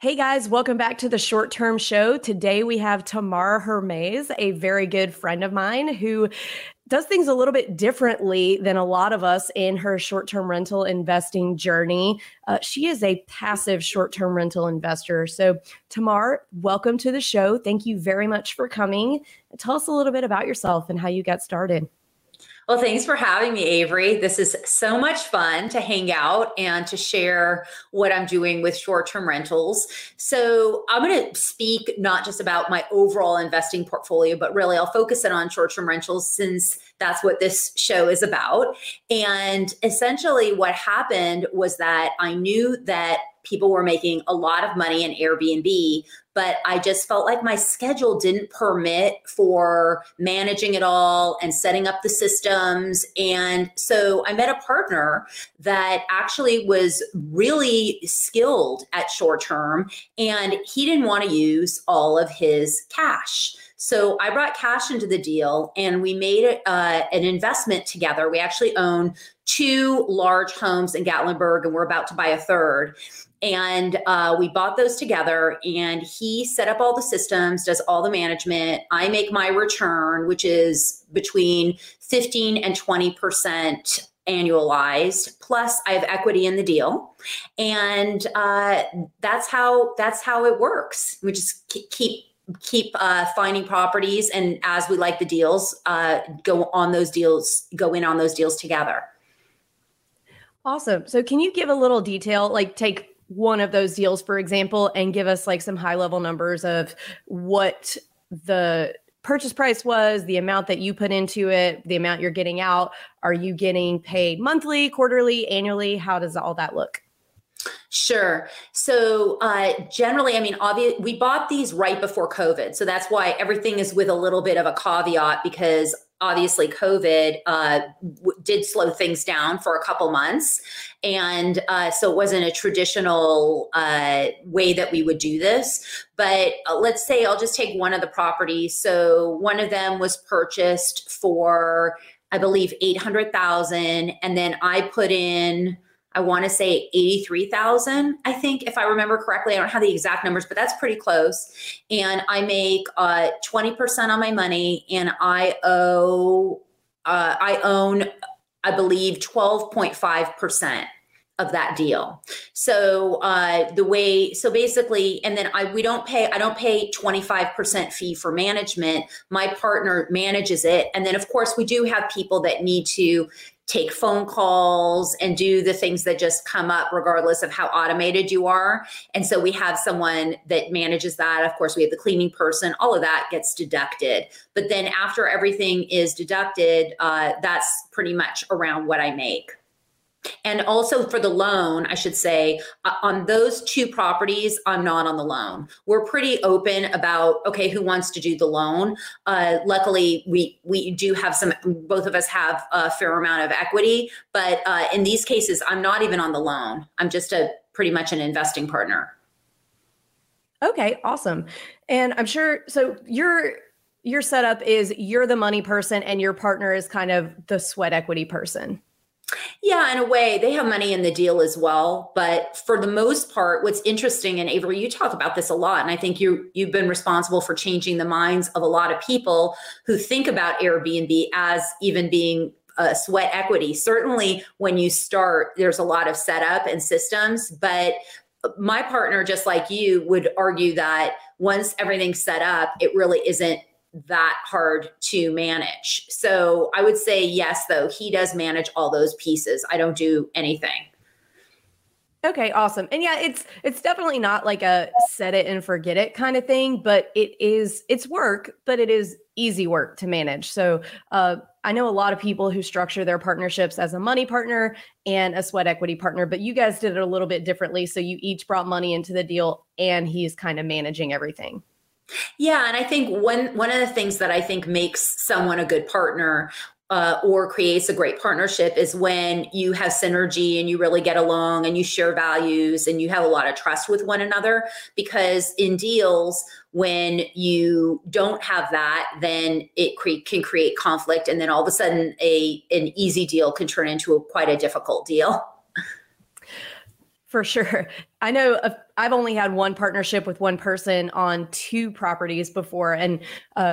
Hey guys, welcome back to the Short Term Show. Today we have Tamar Hermes, a very good friend of mine who does things a little bit differently than a lot of us in her short-term rental investing journey. She is a passive short-term rental investor. So Tamar, welcome to the show. Thank you very much for coming. Tell us a little bit about yourself and how you got started. Well, thanks for having me, Avery. This is so much fun to hang out and to share what I'm doing with short-term rentals. So I'm going to speak not just about my overall investing portfolio, but really I'll focus it on short-term rentals since that's what this show is about. And essentially what happened was that I knew that people were making a lot of money in Airbnb, but I just felt like my schedule didn't permit for managing it all and setting up the systems. And so I met a partner that actually was really skilled at short term, and he didn't want to use all of his cash. So I brought cash into the deal and we made an investment together. We actually own two large homes in Gatlinburg and we're about to buy a third. And we bought those together and he set up all the systems, does all the management. I make my return, which is between 15 and 20% annualized, plus I have equity in the deal. And that's how it works. We just keep finding properties. And as we like the deals, go in on those deals together. Awesome. So can you give a little detail, like take one of those deals, for example, and give us like some high level numbers of what the purchase price was, the amount that you put into it, the amount you're getting out? Are you getting paid monthly, quarterly, annually? How does all that look? Sure. So generally, I mean, obviously, we bought these right before COVID. So that's why everything is with a little bit of a caveat, because obviously COVID did slow things down for a couple months. And so it wasn't a traditional way that we would do this. But let's say I'll just take one of the properties. So one of them was purchased for, I believe, $800,000. And then I put in, I want to say 83,000, I think, if I remember correctly. I don't have the exact numbers, but that's pretty close. And I make 20% on my money, and I own, I believe, 12.5% of that deal. So basically, and then I don't pay 25% fee for management. My partner manages it, and then of course we do have people that need to take phone calls and do the things that just come up regardless of how automated you are. And so we have someone that manages that. Of course, we have the cleaning person, all of that gets deducted. But then after everything is deducted, that's pretty much around what I make. And also for the loan, I should say, on those two properties, I'm not on the loan. We're pretty open about, okay, who wants to do the loan? Luckily, we do have some, both of us have a fair amount of equity, but in these cases, I'm not even on the loan. I'm just pretty much an investing partner. Okay, awesome. And I'm sure, so your setup is you're the money person and your partner is kind of the sweat equity person. Yeah, in a way, they have money in the deal as well. But for the most part, what's interesting, and Avery, you talk about this a lot, and I think you've been responsible for changing the minds of a lot of people who think about Airbnb as even being sweat equity. Certainly when you start, there's a lot of setup and systems, but my partner, just like you, would argue that once everything's set up, it really isn't that hard to manage. So I would say yes, though, he does manage all those pieces. I don't do anything. Okay, awesome. And yeah, it's definitely not like a set it and forget it kind of thing, but it's work, but it is easy work to manage. So I know a lot of people who structure their partnerships as a money partner and a sweat equity partner, but you guys did it a little bit differently. So you each brought money into the deal and he's kind of managing everything. Yeah. And I think one of the things that I think makes someone a good partner or creates a great partnership is when you have synergy and you really get along and you share values and you have a lot of trust with one another. Because in deals, when you don't have that, then it can create conflict. And then all of a sudden an easy deal can turn into quite a difficult deal. For sure. I know I've only had one partnership with one person on two properties before, and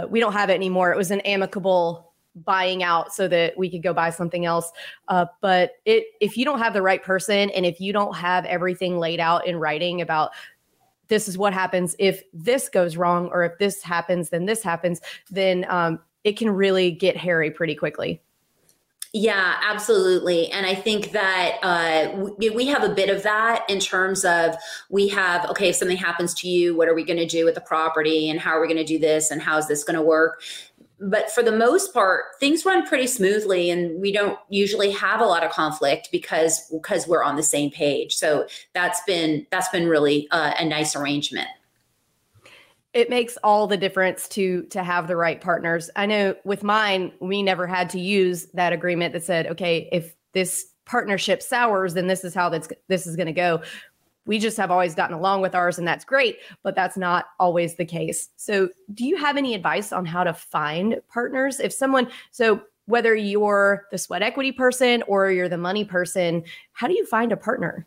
we don't have it anymore. It was an amicable buying out so that we could go buy something else. But if you don't have the right person, and if you don't have everything laid out in writing about this is what happens if this goes wrong, or if this happens, then this happens, then it can really get hairy pretty quickly. Yeah, absolutely. And I think that we have a bit of that in terms of okay, if something happens to you, what are we going to do with the property, and how are we going to do this, and how is this going to work? But for the most part, things run pretty smoothly, and we don't usually have a lot of conflict because we're on the same page. So that's been really a nice arrangement. It makes all the difference to have the right partners. I know with mine, we never had to use that agreement that said, okay, if this partnership sours, then this is how this is going to go. We just have always gotten along with ours, and that's great, but that's not always the case. So do you have any advice on how to find partners? So whether you're the sweat equity person or you're the money person, how do you find a partner?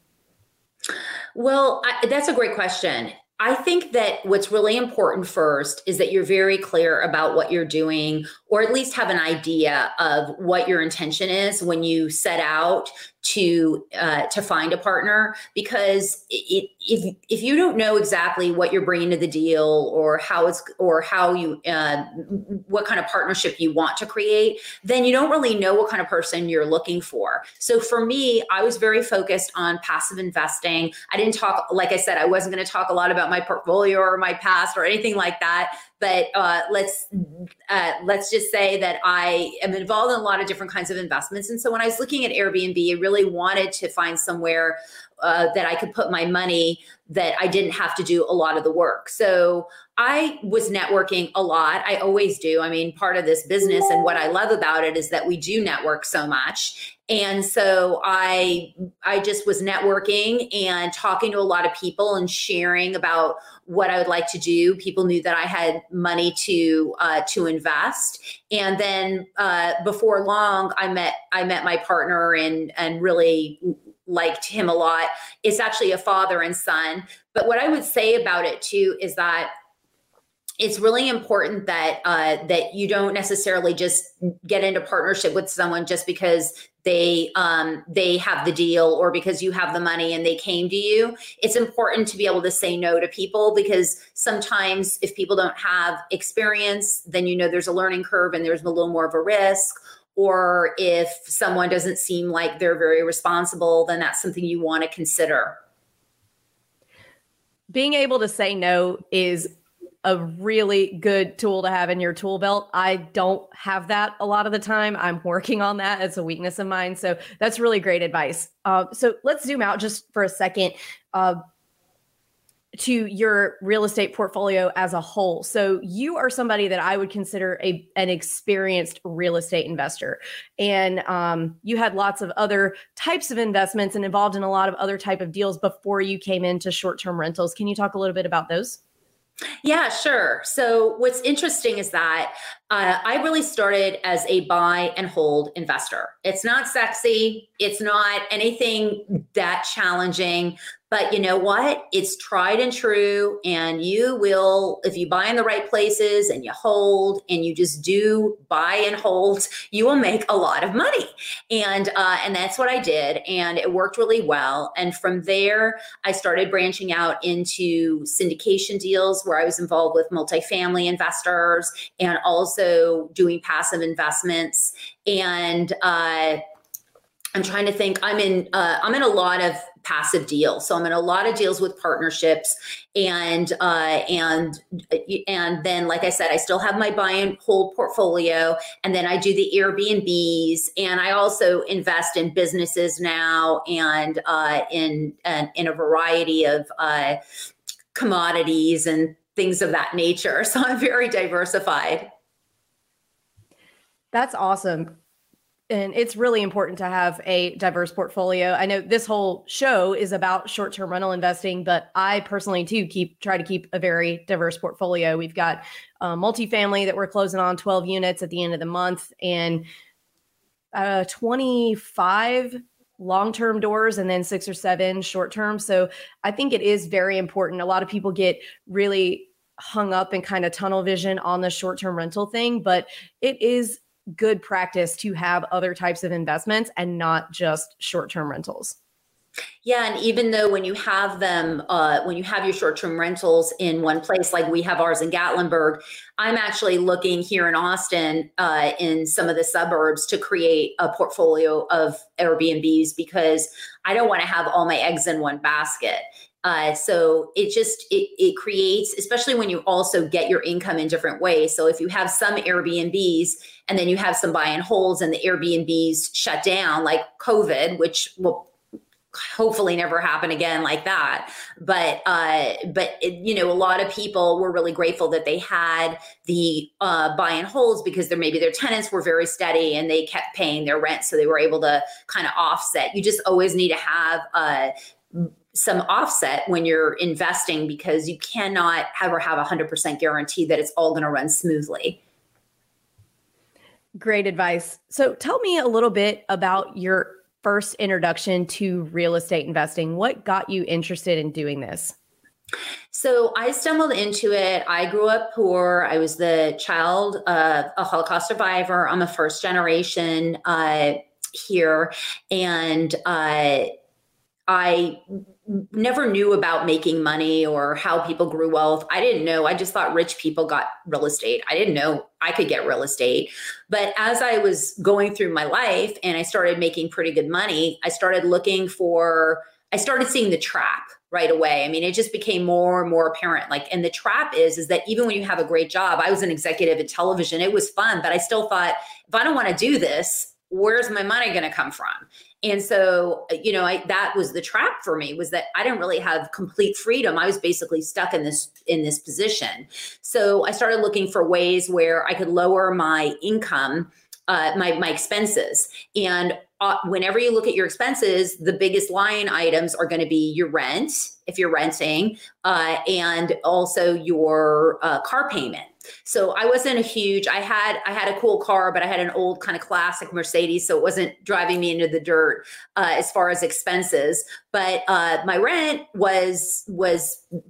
Well, that's a great question. I think that what's really important first is that you're very clear about what you're doing, or at least have an idea of what your intention is when you set out to find a partner, because if you don't know exactly what you're bringing to the deal, or what kind of partnership you want to create, then you don't really know what kind of person you're looking for. So for me, I was very focused on passive investing. I didn't talk, like I said, I wasn't going to talk a lot about my portfolio or my past or anything like that. But let's just say that I am involved in a lot of different kinds of investments. And so when I was looking at Airbnb, I really wanted to find somewhere that I could put my money that I didn't have to do a lot of the work. So I was networking a lot. I always do. I mean, part of this business and what I love about it is that we do network so much. And so I just was networking and talking to a lot of people and sharing about what I would like to do. People knew that I had money to invest. And then before long, I met my partner and really liked him a lot. It's actually a father and son. But what I would say about it too is that it's really important that that you don't necessarily just get into partnership with someone just because they have the deal or because you have the money and they came to you. It's important to be able to say no to people, because sometimes if people don't have experience, then there's a learning curve and there's a little more of a risk. Or if someone doesn't seem like they're very responsible, then that's something you want to consider. Being able to say no is a really good tool to have in your tool belt. I don't have that a lot of the time. I'm working on that. It's a weakness of mine. So that's really great advice. So let's zoom out just for a second to your real estate portfolio as a whole. So you are somebody that I would consider an experienced real estate investor. And you had lots of other types of investments and involved in a lot of other type of deals before you came into short-term rentals. Can you talk a little bit about those? Yeah, sure. So what's interesting is that I really started as a buy and hold investor. It's not sexy. It's not anything that challenging. But you know what? It's tried and true. And you will, if you buy in the right places and you hold and you just do buy and hold, you will make a lot of money. And that's what I did. And it worked really well. And from there, I started branching out into syndication deals where I was involved with multifamily investors and also doing passive investments. And I'm trying to think, I'm in a lot of passive deals. So I'm in a lot of deals with partnerships, and then, like I said, I still have my buy and hold portfolio, and then I do the Airbnbs, and I also invest in businesses now, and in a variety of commodities and things of that nature. So I'm very diversified. That's awesome. And it's really important to have a diverse portfolio. I know this whole show is about short-term rental investing, but I personally too try to keep a very diverse portfolio. We've got multifamily that we're closing on 12 units at the end of the month, and 25 long-term doors, and then 6 or 7 short-term. So I think it is very important. A lot of people get really hung up and kind of tunnel vision on the short-term rental thing, but it is good practice to have other types of investments and not just short-term rentals. Yeah. And even though when you have them, when you have your short-term rentals in one place, like we have ours in Gatlinburg, I'm actually looking here in Austin, in some of the suburbs, to create a portfolio of Airbnbs, because I don't want to have all my eggs in one basket. So it just, it creates, especially when you also get your income in different ways. So if you have some Airbnbs and then you have some buy and holds, and the Airbnbs shut down, like COVID, which will hopefully never happen again like that. But a lot of people were really grateful that they had the buy and holds, because maybe their tenants were very steady and they kept paying their rent. So they were able to kind of offset. You just always need to have some offset when you're investing, because you cannot ever have 100% guarantee that it's all going to run smoothly. Great advice. So tell me a little bit about your first introduction to real estate investing. What got you interested in doing this? So I stumbled into it. I grew up poor. I was the child of a Holocaust survivor. I'm a first generation here. And I never knew about making money or how people grew wealth. I didn't know. I just thought rich people got real estate. I didn't know I could get real estate. But as I was going through my life and I started making pretty good money, I started seeing the trap right away. I mean, it just became more and more apparent. And the trap is that even when you have a great job, I was an executive at television. It was fun, but I still thought, if I don't want to do this, where's my money going to come from? And so, that was the trap for me, was that I didn't really have complete freedom. I was basically stuck in this position. So I started looking for ways where I could lower my income, my expenses. And whenever you look at your expenses, the biggest line items are going to be your rent, if you're renting, and also your car payment. So I wasn't I had a cool car, but I had an old kind of classic Mercedes. So it wasn't driving me into the dirt as far as expenses. But my rent was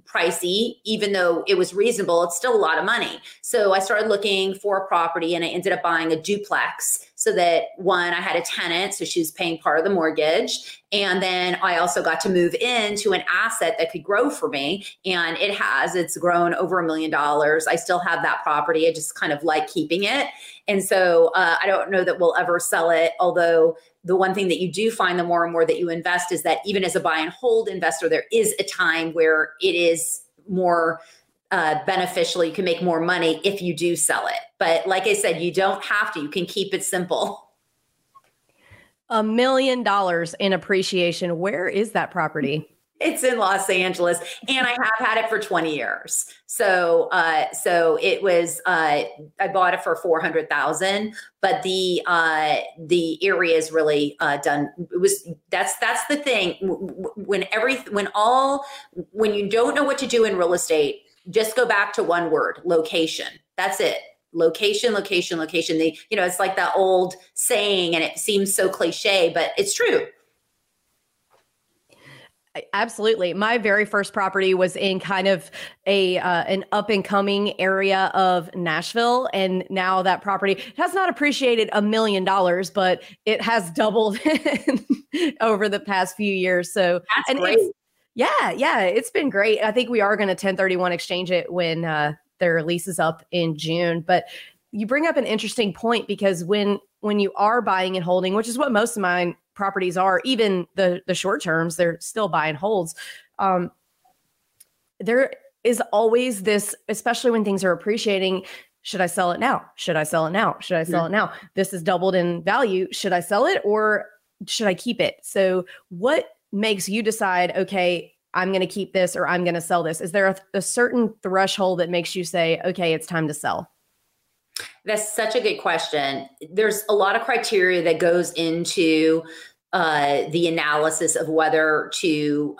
pricey, even though it was reasonable. It's still a lot of money. So I started looking for a property, and I ended up buying a duplex, so that one, I had a tenant, so she was paying part of the mortgage. And then I also got to move into an asset that could grow for me. And it's grown over $1 million. I still have that property. I just kind of like keeping it. And so I don't know that we'll ever sell it. Although the one thing that you do find the more and more that you invest is that even as a buy and hold investor, there is a time where it is more beneficial. You can make more money if you do sell it. But like I said, you don't have to. You can keep it simple. $1 million in appreciation. Where is that property? It's in Los Angeles, and I have had it for 20 years. So it was, I bought it for $400,000, but the area is really, done. That's the thing. When you don't know what to do in real estate, just go back to one word: location. That's it. Location, location, location. It's like that old saying, and it seems so cliche, but it's true. Absolutely. My very first property was in kind of an up and coming area of Nashville. And now that property has not appreciated $1 million, but it has doubled over the past few years. So that's great. It's been great. I think we are going to 1031 exchange it when their lease is up in June. But you bring up an interesting point, because when you are buying and holding, which is what most of mine properties are, even the short terms, they're still buy and holds. There is always this, especially when things are appreciating, should I sell it now? Should I sell it now? Should I sell it now? This is doubled in value. Should I sell it or should I keep it? So what makes you decide, okay, I'm going to keep this or I'm going to sell this? Is there a certain threshold that makes you say, okay, it's time to sell? That's such a good question. There's a lot of criteria that goes into the analysis of whether to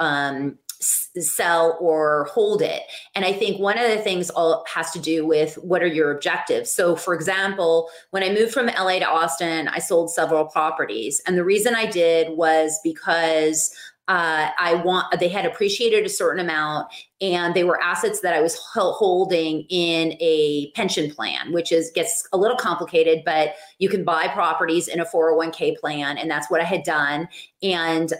sell or hold it. And I think one of the things all has to do with what are your objectives. So for example, when I moved from LA to Austin, I sold several properties. And the reason I did was because they had appreciated a certain amount, and they were assets that I was holding in a pension plan, which gets a little complicated, but you can buy properties in a 401k plan, and that's what I had done. And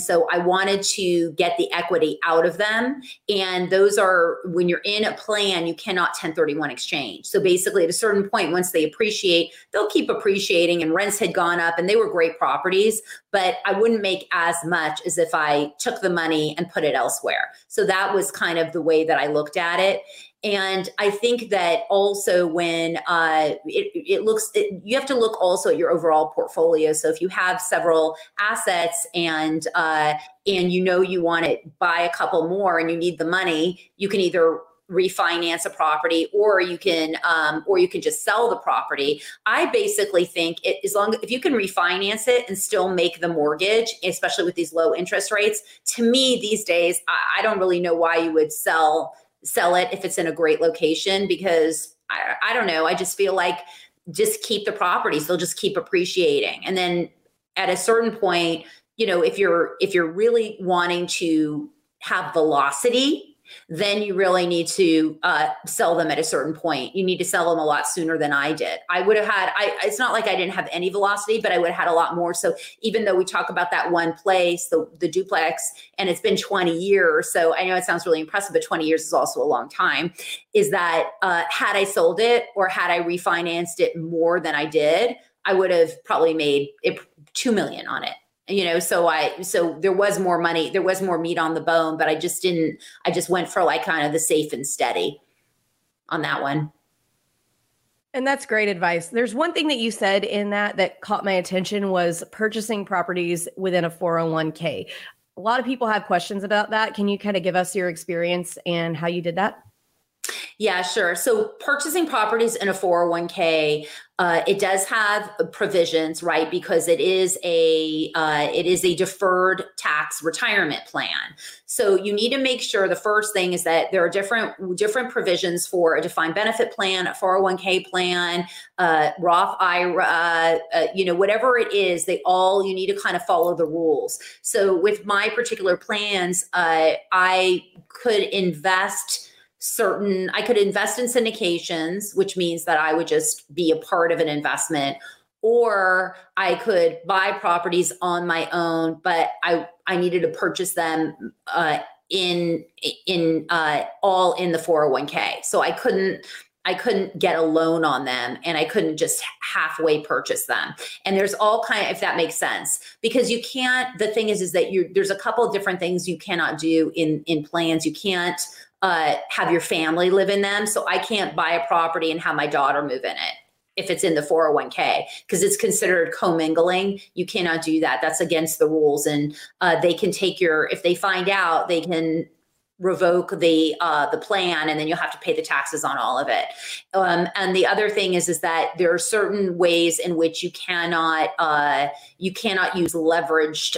so I wanted to get the equity out of them. And those are, when you're in a plan, you cannot 1031 exchange. So basically at a certain point, once they appreciate, they'll keep appreciating, and rents had gone up and they were great properties, but I wouldn't make as much as if I took the money and put it elsewhere. So that was kind of the way that I looked at it. And I think that also when you have to look also at your overall portfolio. So if you have several assets and you know you want to buy a couple more and you need the money, you can either refinance a property or you can just sell the property. I basically think if you can refinance it and still make the mortgage, especially with these low interest rates, to me these days, I don't really know why you would sell it if it's in a great location, because I don't know. I just feel like just keep the properties. They'll just keep appreciating. And then at a certain point, you know, if you're really wanting to have velocity, then you really need to sell them at a certain point. You need to sell them a lot sooner than I did. I would have had, it's not like I didn't have any velocity, but I would have had a lot more. So even though we talk about that one place, the duplex, and it's been 20 years. So I know it sounds really impressive, but 20 years is also a long time. Is that had I sold it or had I refinanced it more than I did, I would have probably made it $2 million on it. You know, so there was more money, there was more meat on the bone, but I just went for like kind of the safe and steady on that one. And that's great advice. There's one thing that you said in that caught my attention was purchasing properties within a 401k. A lot of people have questions about that. Can you kind of give us your experience and how you did that? Yeah, sure. So purchasing properties in a 401k, it does have provisions, right? Because it is a deferred tax retirement plan. So you need to make sure the first thing is that there are different provisions for a defined benefit plan, a 401k plan, Roth IRA, whatever it is, you need to kind of follow the rules. So with my particular plans, I could invest in syndications, which means that I would just be a part of an investment, or I could buy properties on my own, but I needed to purchase them all in the 401k. So I couldn't get a loan on them, and I couldn't just halfway purchase them. And there's all kind of, if that makes sense, because you can't, the thing is that there's a couple of different things you cannot do in plans. You can't have your family live in them. So I can't buy a property and have my daughter move in it if it's in the 401k, because it's considered commingling. You cannot do that. That's against the rules. And they can take if they find out, they can revoke the plan, and then you'll have to pay the taxes on all of it. And the other thing is that there are certain ways in which you cannot use leveraged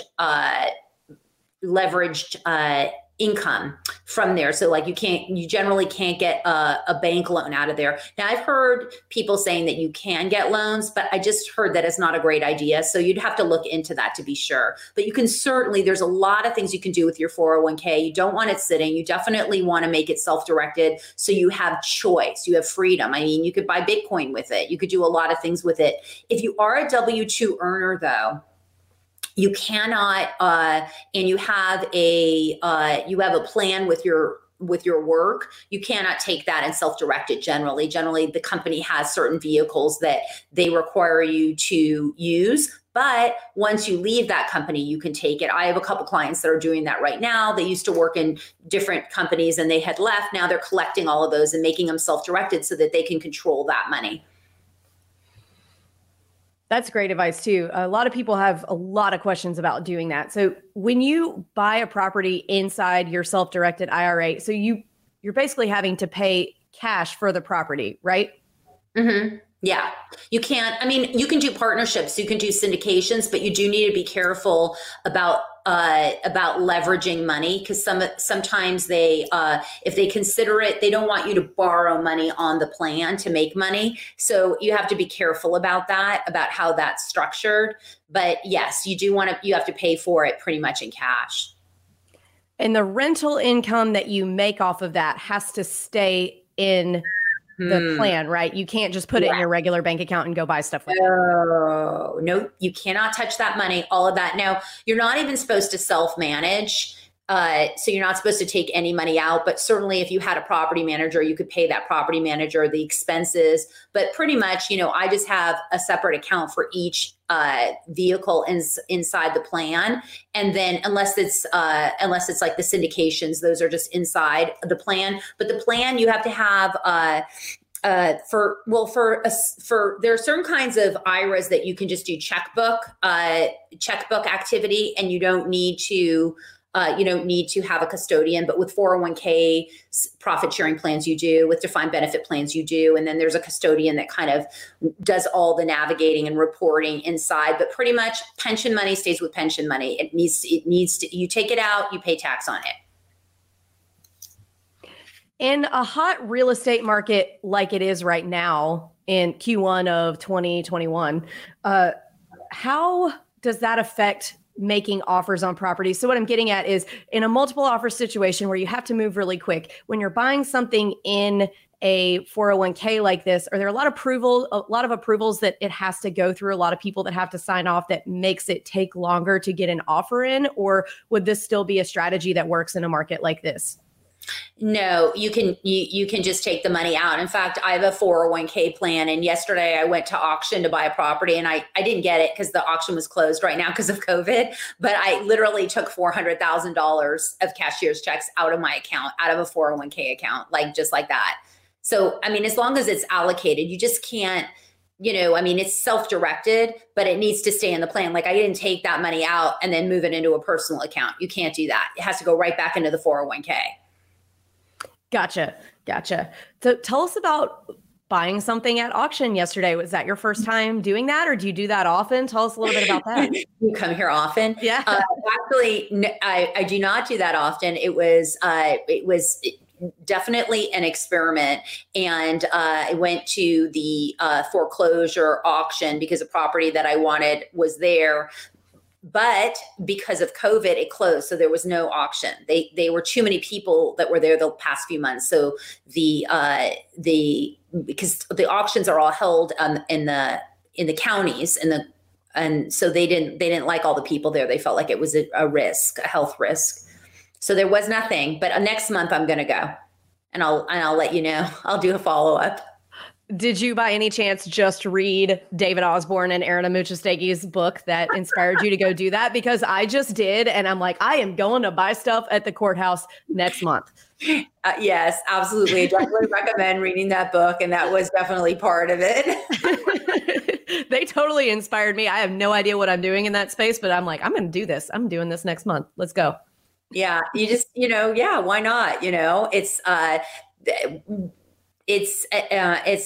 income from there. So like you generally can't get a bank loan out of there. Now I've heard people saying that you can get loans, but I just heard that it's not a great idea. So you'd have to look into that to be sure, but you can certainly, there's a lot of things you can do with your 401k. You don't want it sitting. You definitely want to make it self-directed. So you have choice, you have freedom. I mean, you could buy Bitcoin with it. You could do a lot of things with it. If you are a W-2 earner though, you cannot, and you have a plan with your work, you cannot take that and self-direct it generally. Generally, the company has certain vehicles that they require you to use. But once you leave that company, you can take it. I have a couple clients that are doing that right now. They used to work in different companies and they had left. Now they're collecting all of those and making them self-directed so that they can control that money. That's great advice too. A lot of people have a lot of questions about doing that. So when you buy a property inside your self-directed IRA, so you're basically having to pay cash for the property, right? Mm-hmm. Yeah, you can't. I mean, you can do partnerships, you can do syndications, but you do need to be careful about leveraging money, because sometimes they, if they consider it, they don't want you to borrow money on the plan to make money. So you have to be careful about that, about how that's structured. But yes, you do want to. You have to pay for it pretty much in cash. And the rental income that you make off of that has to stay in the plan, right? You can't just put it in your regular bank account and go buy stuff with it. No, you cannot touch that money, all of that. Now, you're not even supposed to self-manage. So you're not supposed to take any money out, but certainly if you had a property manager, you could pay that property manager the expenses. But pretty much, you know, I just have a separate account for each vehicle inside the plan. And then unless it's like the syndications, those are just inside the plan. But the plan, you have to have there are certain kinds of IRAs that you can just do checkbook activity, and you don't need to. You don't need to have a custodian, but with 401k profit sharing plans, you do. With defined benefit plans, you do. And then there's a custodian that kind of does all the navigating and reporting inside. But pretty much, pension money stays with pension money. It needs to. You take it out, you pay tax on it. In a hot real estate market like it is right now in Q1 of 2021, how does that affect making offers on property? So what I'm getting at is, in a multiple offer situation where you have to move really quick, when you're buying something in a 401k like this, are there a lot of approvals that it has to go through, a lot of people that have to sign off, that makes it take longer to get an offer in? Or would this still be a strategy that works in a market like this? No, you can just take the money out. In fact, I have a 401k plan, and yesterday I went to auction to buy a property, and I didn't get it because the auction was closed right now because of COVID. But I literally took $400,000 of cashier's checks out of my account, out of a 401k account, like just like that. So, I mean, as long as it's allocated, you just can't, you know, I mean, it's self-directed, but it needs to stay in the plan. Like, I didn't take that money out and then move it into a personal account. You can't do that. It has to go right back into the 401k. Gotcha. So tell us about buying something at auction yesterday. Was that your first time doing that, or do you do that often? Tell us a little bit about that. You come here often? Yeah. Actually, I do not do that often. It was definitely an experiment. And I went to the foreclosure auction because a property that I wanted was there. But because of COVID, it closed. So there was no auction. They were too many people that were there the past few months. So because the auctions are all held in the counties, and so they didn't like all the people there. They felt like it was a risk, a health risk. So there was nothing. But next month I'm going to go, and I'll let you know. I'll do a follow up. Did you by any chance just read David Osborne and Erin Amuchastegi's book that inspired you to go do that? Because I just did. And I'm like, I am going to buy stuff at the courthouse next month. Yes, absolutely. I definitely recommend reading that book. And that was definitely part of it. They totally inspired me. I have no idea what I'm doing in that space, but I'm like, I'm going to do this. I'm doing this next month. Let's go. Yeah. You just, you know, yeah, why not? You know, it's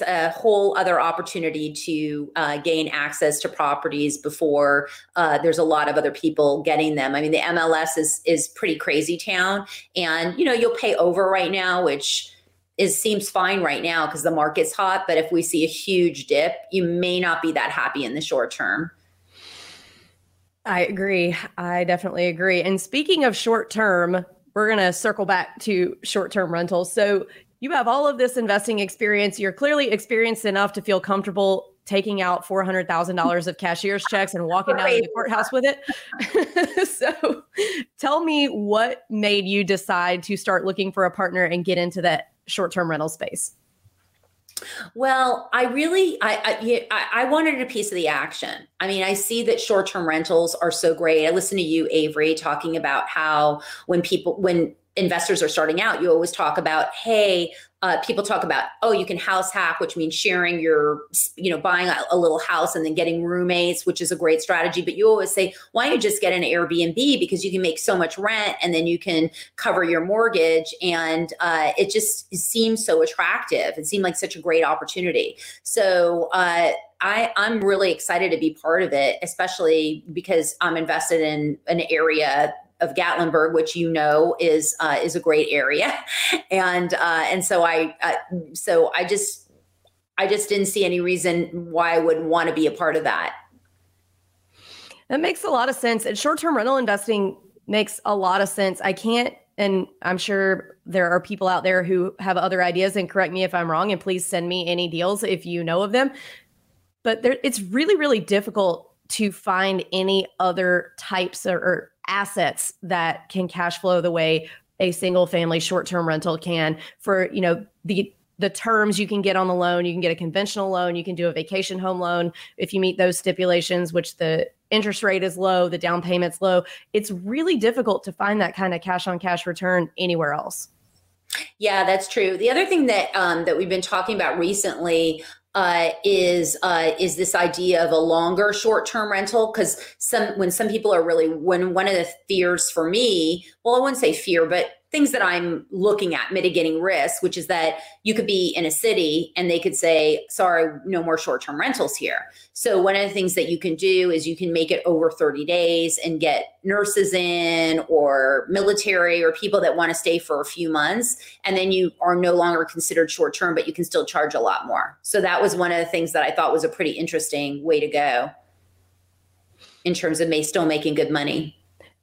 a whole other opportunity to gain access to properties before there's a lot of other people getting them. I mean, the MLS is pretty crazy town, and you know, you'll pay over right now, which seems fine right now because the market's hot. But if we see a huge dip, you may not be that happy in the short term. I agree. I definitely agree. And speaking of short term, we're going to circle back to short-term rentals. So you have all of this investing experience. You're clearly experienced enough to feel comfortable taking out $400,000 of cashier's checks and walking down to the courthouse with it. So tell me, what made you decide to start looking for a partner and get into that short-term rental space? Well, I wanted a piece of the action. I mean, I see that short-term rentals are so great. I listen to you, Avery, talking about how when investors are starting out, you always talk about, hey, People talk about, oh, you can house hack, which means sharing your, buying a little house and then getting roommates, which is a great strategy. But you always say, why don't you just get an Airbnb, because you can make so much rent and then you can cover your mortgage. And it just seems so attractive. It seemed like such a great opportunity. So I'm really excited to be part of it, especially because I'm invested in an area of Gatlinburg, which is a great area, and so I just didn't see any reason why I wouldn't want to be a part of that. That makes a lot of sense, and short-term rental investing makes a lot of sense. I can't, and I'm sure there are people out there who have other ideas, and correct me if I'm wrong, and please send me any deals if you know of them. But it's really, really difficult to find any other types or assets that can cash flow the way a single family short-term rental can, for, the terms you can get on the loan. You can get a conventional loan. You can do a vacation home loan if you meet those stipulations, which the interest rate is low, the down payment's low. It's really difficult to find that kind of cash on cash return anywhere else. Yeah, that's true. The other thing that we've been talking about recently is this idea of a longer short-term rental. Because when one of the fears for me, well, I wouldn't say fear, but things that I'm looking at mitigating risk, which is that you could be in a city and they could say, sorry, no more short-term rentals here. So one of the things that you can do is you can make it over 30 days and get nurses in, or military, or people that want to stay for a few months. And then you are no longer considered short-term, but you can still charge a lot more. So that was one of the things that I thought was a pretty interesting way to go in terms of still making good money.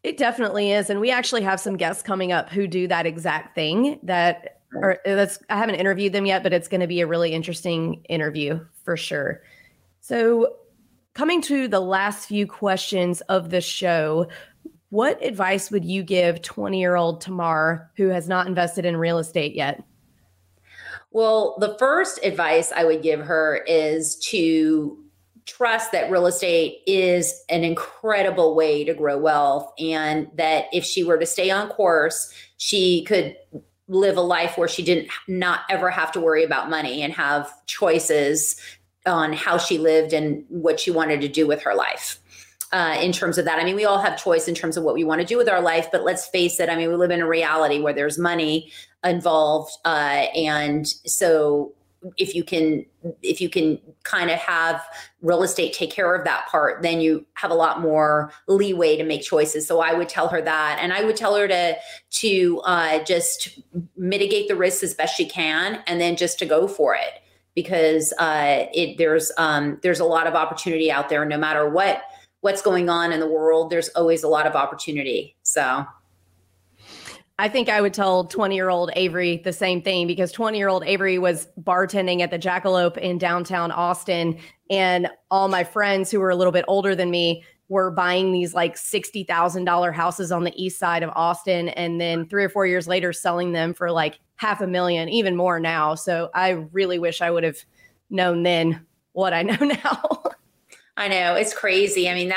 It definitely is. And we actually have some guests coming up who do that exact thing I haven't interviewed them yet, but it's going to be a really interesting interview for sure. So coming to the last few questions of the show, what advice would you give 20-year-old Tamar who has not invested in real estate yet? Well, the first advice I would give her is to trust that real estate is an incredible way to grow wealth, and that if she were to stay on course, she could live a life where she didn't not ever have to worry about money and have choices on how she lived and what she wanted to do with her life. In terms of that, I mean, we all have choice in terms of what we want to do with our life, but let's face it. I mean, we live in a reality where there's money involved. And so if you can kind of have real estate take care of that part, then you have a lot more leeway to make choices. So I would tell her that, and I would tell her to just mitigate the risks as best she can, and then just to go for it, because there's a lot of opportunity out there. No matter what's going on in the world, there's always a lot of opportunity. So I think I would tell 20-year-old Avery the same thing, because 20-year-old Avery was bartending at the Jackalope in downtown Austin, and all my friends who were a little bit older than me were buying these like $60,000 houses on the east side of Austin, and then 3 or 4 years later selling them for like $500,000, even more now. So I really wish I would have known then what I know now. I know, it's crazy. I mean,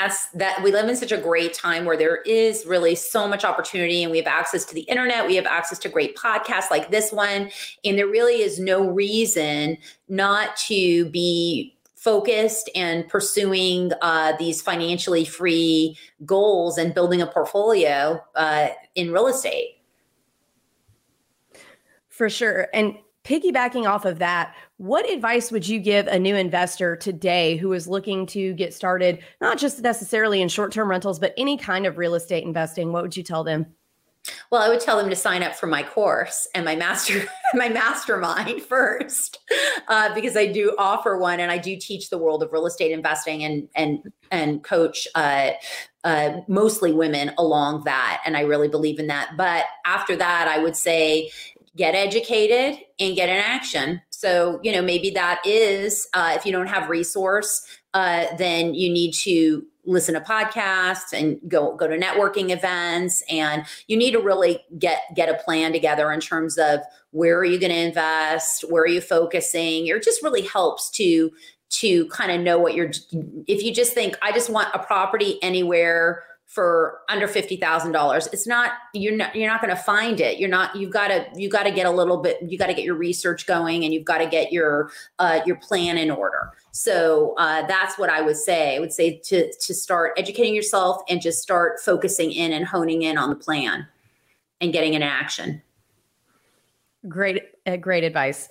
we live in such a great time where there is really so much opportunity, and we have access to the internet. We have access to great podcasts like this one. And there really is no reason not to be focused and pursuing these financially free goals and building a portfolio in real estate. For sure. And piggybacking off of that, what advice would you give a new investor today who is looking to get started, not just necessarily in short-term rentals, but any kind of real estate investing? What would you tell them? Well, I would tell them to sign up for my course and my mastermind first, because I do offer one, and I do teach the world of real estate investing and coach mostly women along that. And I really believe in that. But after that, I would say, get educated and get in action. So, maybe that is, if you don't have resource, then you need to listen to podcasts and go to networking events. And you need to really get a plan together in terms of where are you going to invest? Where are you focusing? It just really helps to kind of know if you just think, I just want a property anywhere for under $50,000. It's not, you're not going to find it. You've got to get a little bit, you got to get your research going, and you've got to get your plan in order. So that's what I would say. I would say to start educating yourself and just start focusing in and honing in on the plan and getting it in action. Great advice.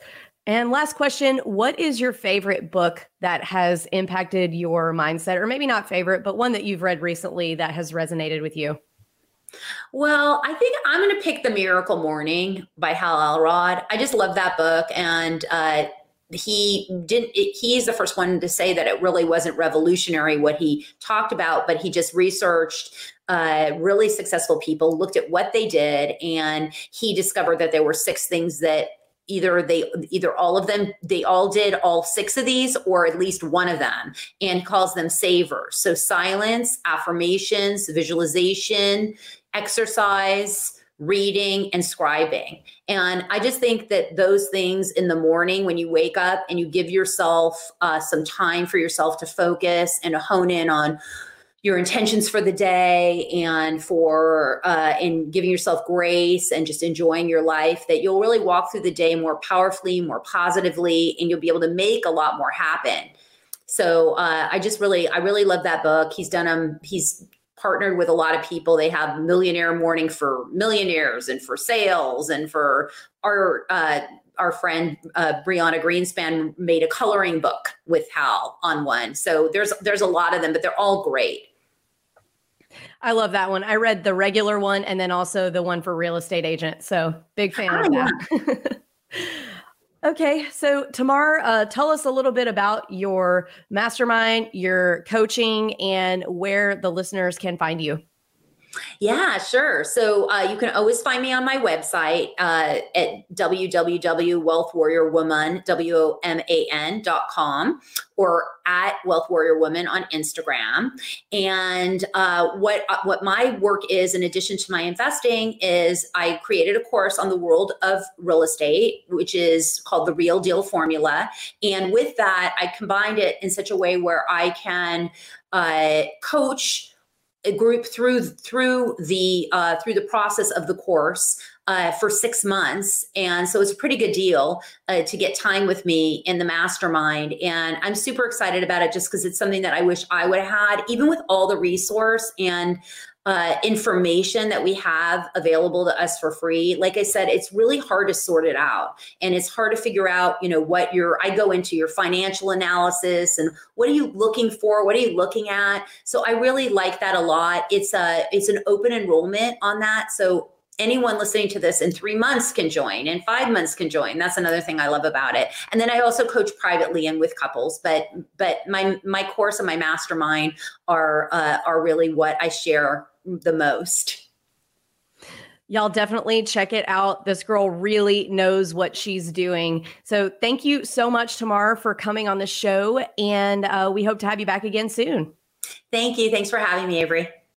And last question, what is your favorite book that has impacted your mindset, or maybe not favorite, but one that you've read recently that has resonated with you? Well, I think I'm going to pick The Miracle Morning by Hal Elrod. I just love that book. And he's the first one to say that it really wasn't revolutionary what he talked about, but he just researched really successful people, looked at what they did, and he discovered that there were six things that they all did all six of these, or at least one of them, and calls them savers. So silence, affirmations, visualization, exercise, reading, and scribing. And I just think that those things in the morning, when you wake up and you give yourself some time for yourself to focus and to hone in on your intentions for the day, and and giving yourself grace and just enjoying your life, that you'll really walk through the day more powerfully, more positively, and you'll be able to make a lot more happen. So I really love that book. He's done he's partnered with a lot of people. They have Millionaire Morning for millionaires and for sales, and for our friend Brianna Greenspan made a coloring book with Hal on one. So there's a lot of them, but they're all great. I love that one. I read the regular one and then also the one for real estate agent. So big fan of that. Yeah. Okay. So Tamar, tell us a little bit about your mastermind, your coaching, and where the listeners can find you. Yeah, sure. So you can always find me on my website at www.wealthwarriorwoman.com or at wealthwarriorwoman on Instagram. And what my work is, in addition to my investing, is I created a course on the world of real estate, which is called The Real Deal Formula. And with that, I combined it in such a way where I can coach a group through the process of the course for 6 months. And so it's a pretty good deal to get time with me in the mastermind. And I'm super excited about it, just because it's something that I wish I would have had, even with all the resource and information that we have available to us for free. Like I said, it's really hard to sort it out, and it's hard to figure out, I go into your financial analysis and what are you looking for? What are you looking at? So I really like that a lot. It's an open enrollment on that. So anyone listening to this in 3 months can join, and 5 months can join. That's another thing I love about it. And then I also coach privately and with couples, but my course and my mastermind are really what I share the most. Y'all definitely check it out. This girl really knows what she's doing. So thank you so much, Tamar, for coming on the show. And we hope to have you back again soon. Thank you. Thanks for having me, Avery.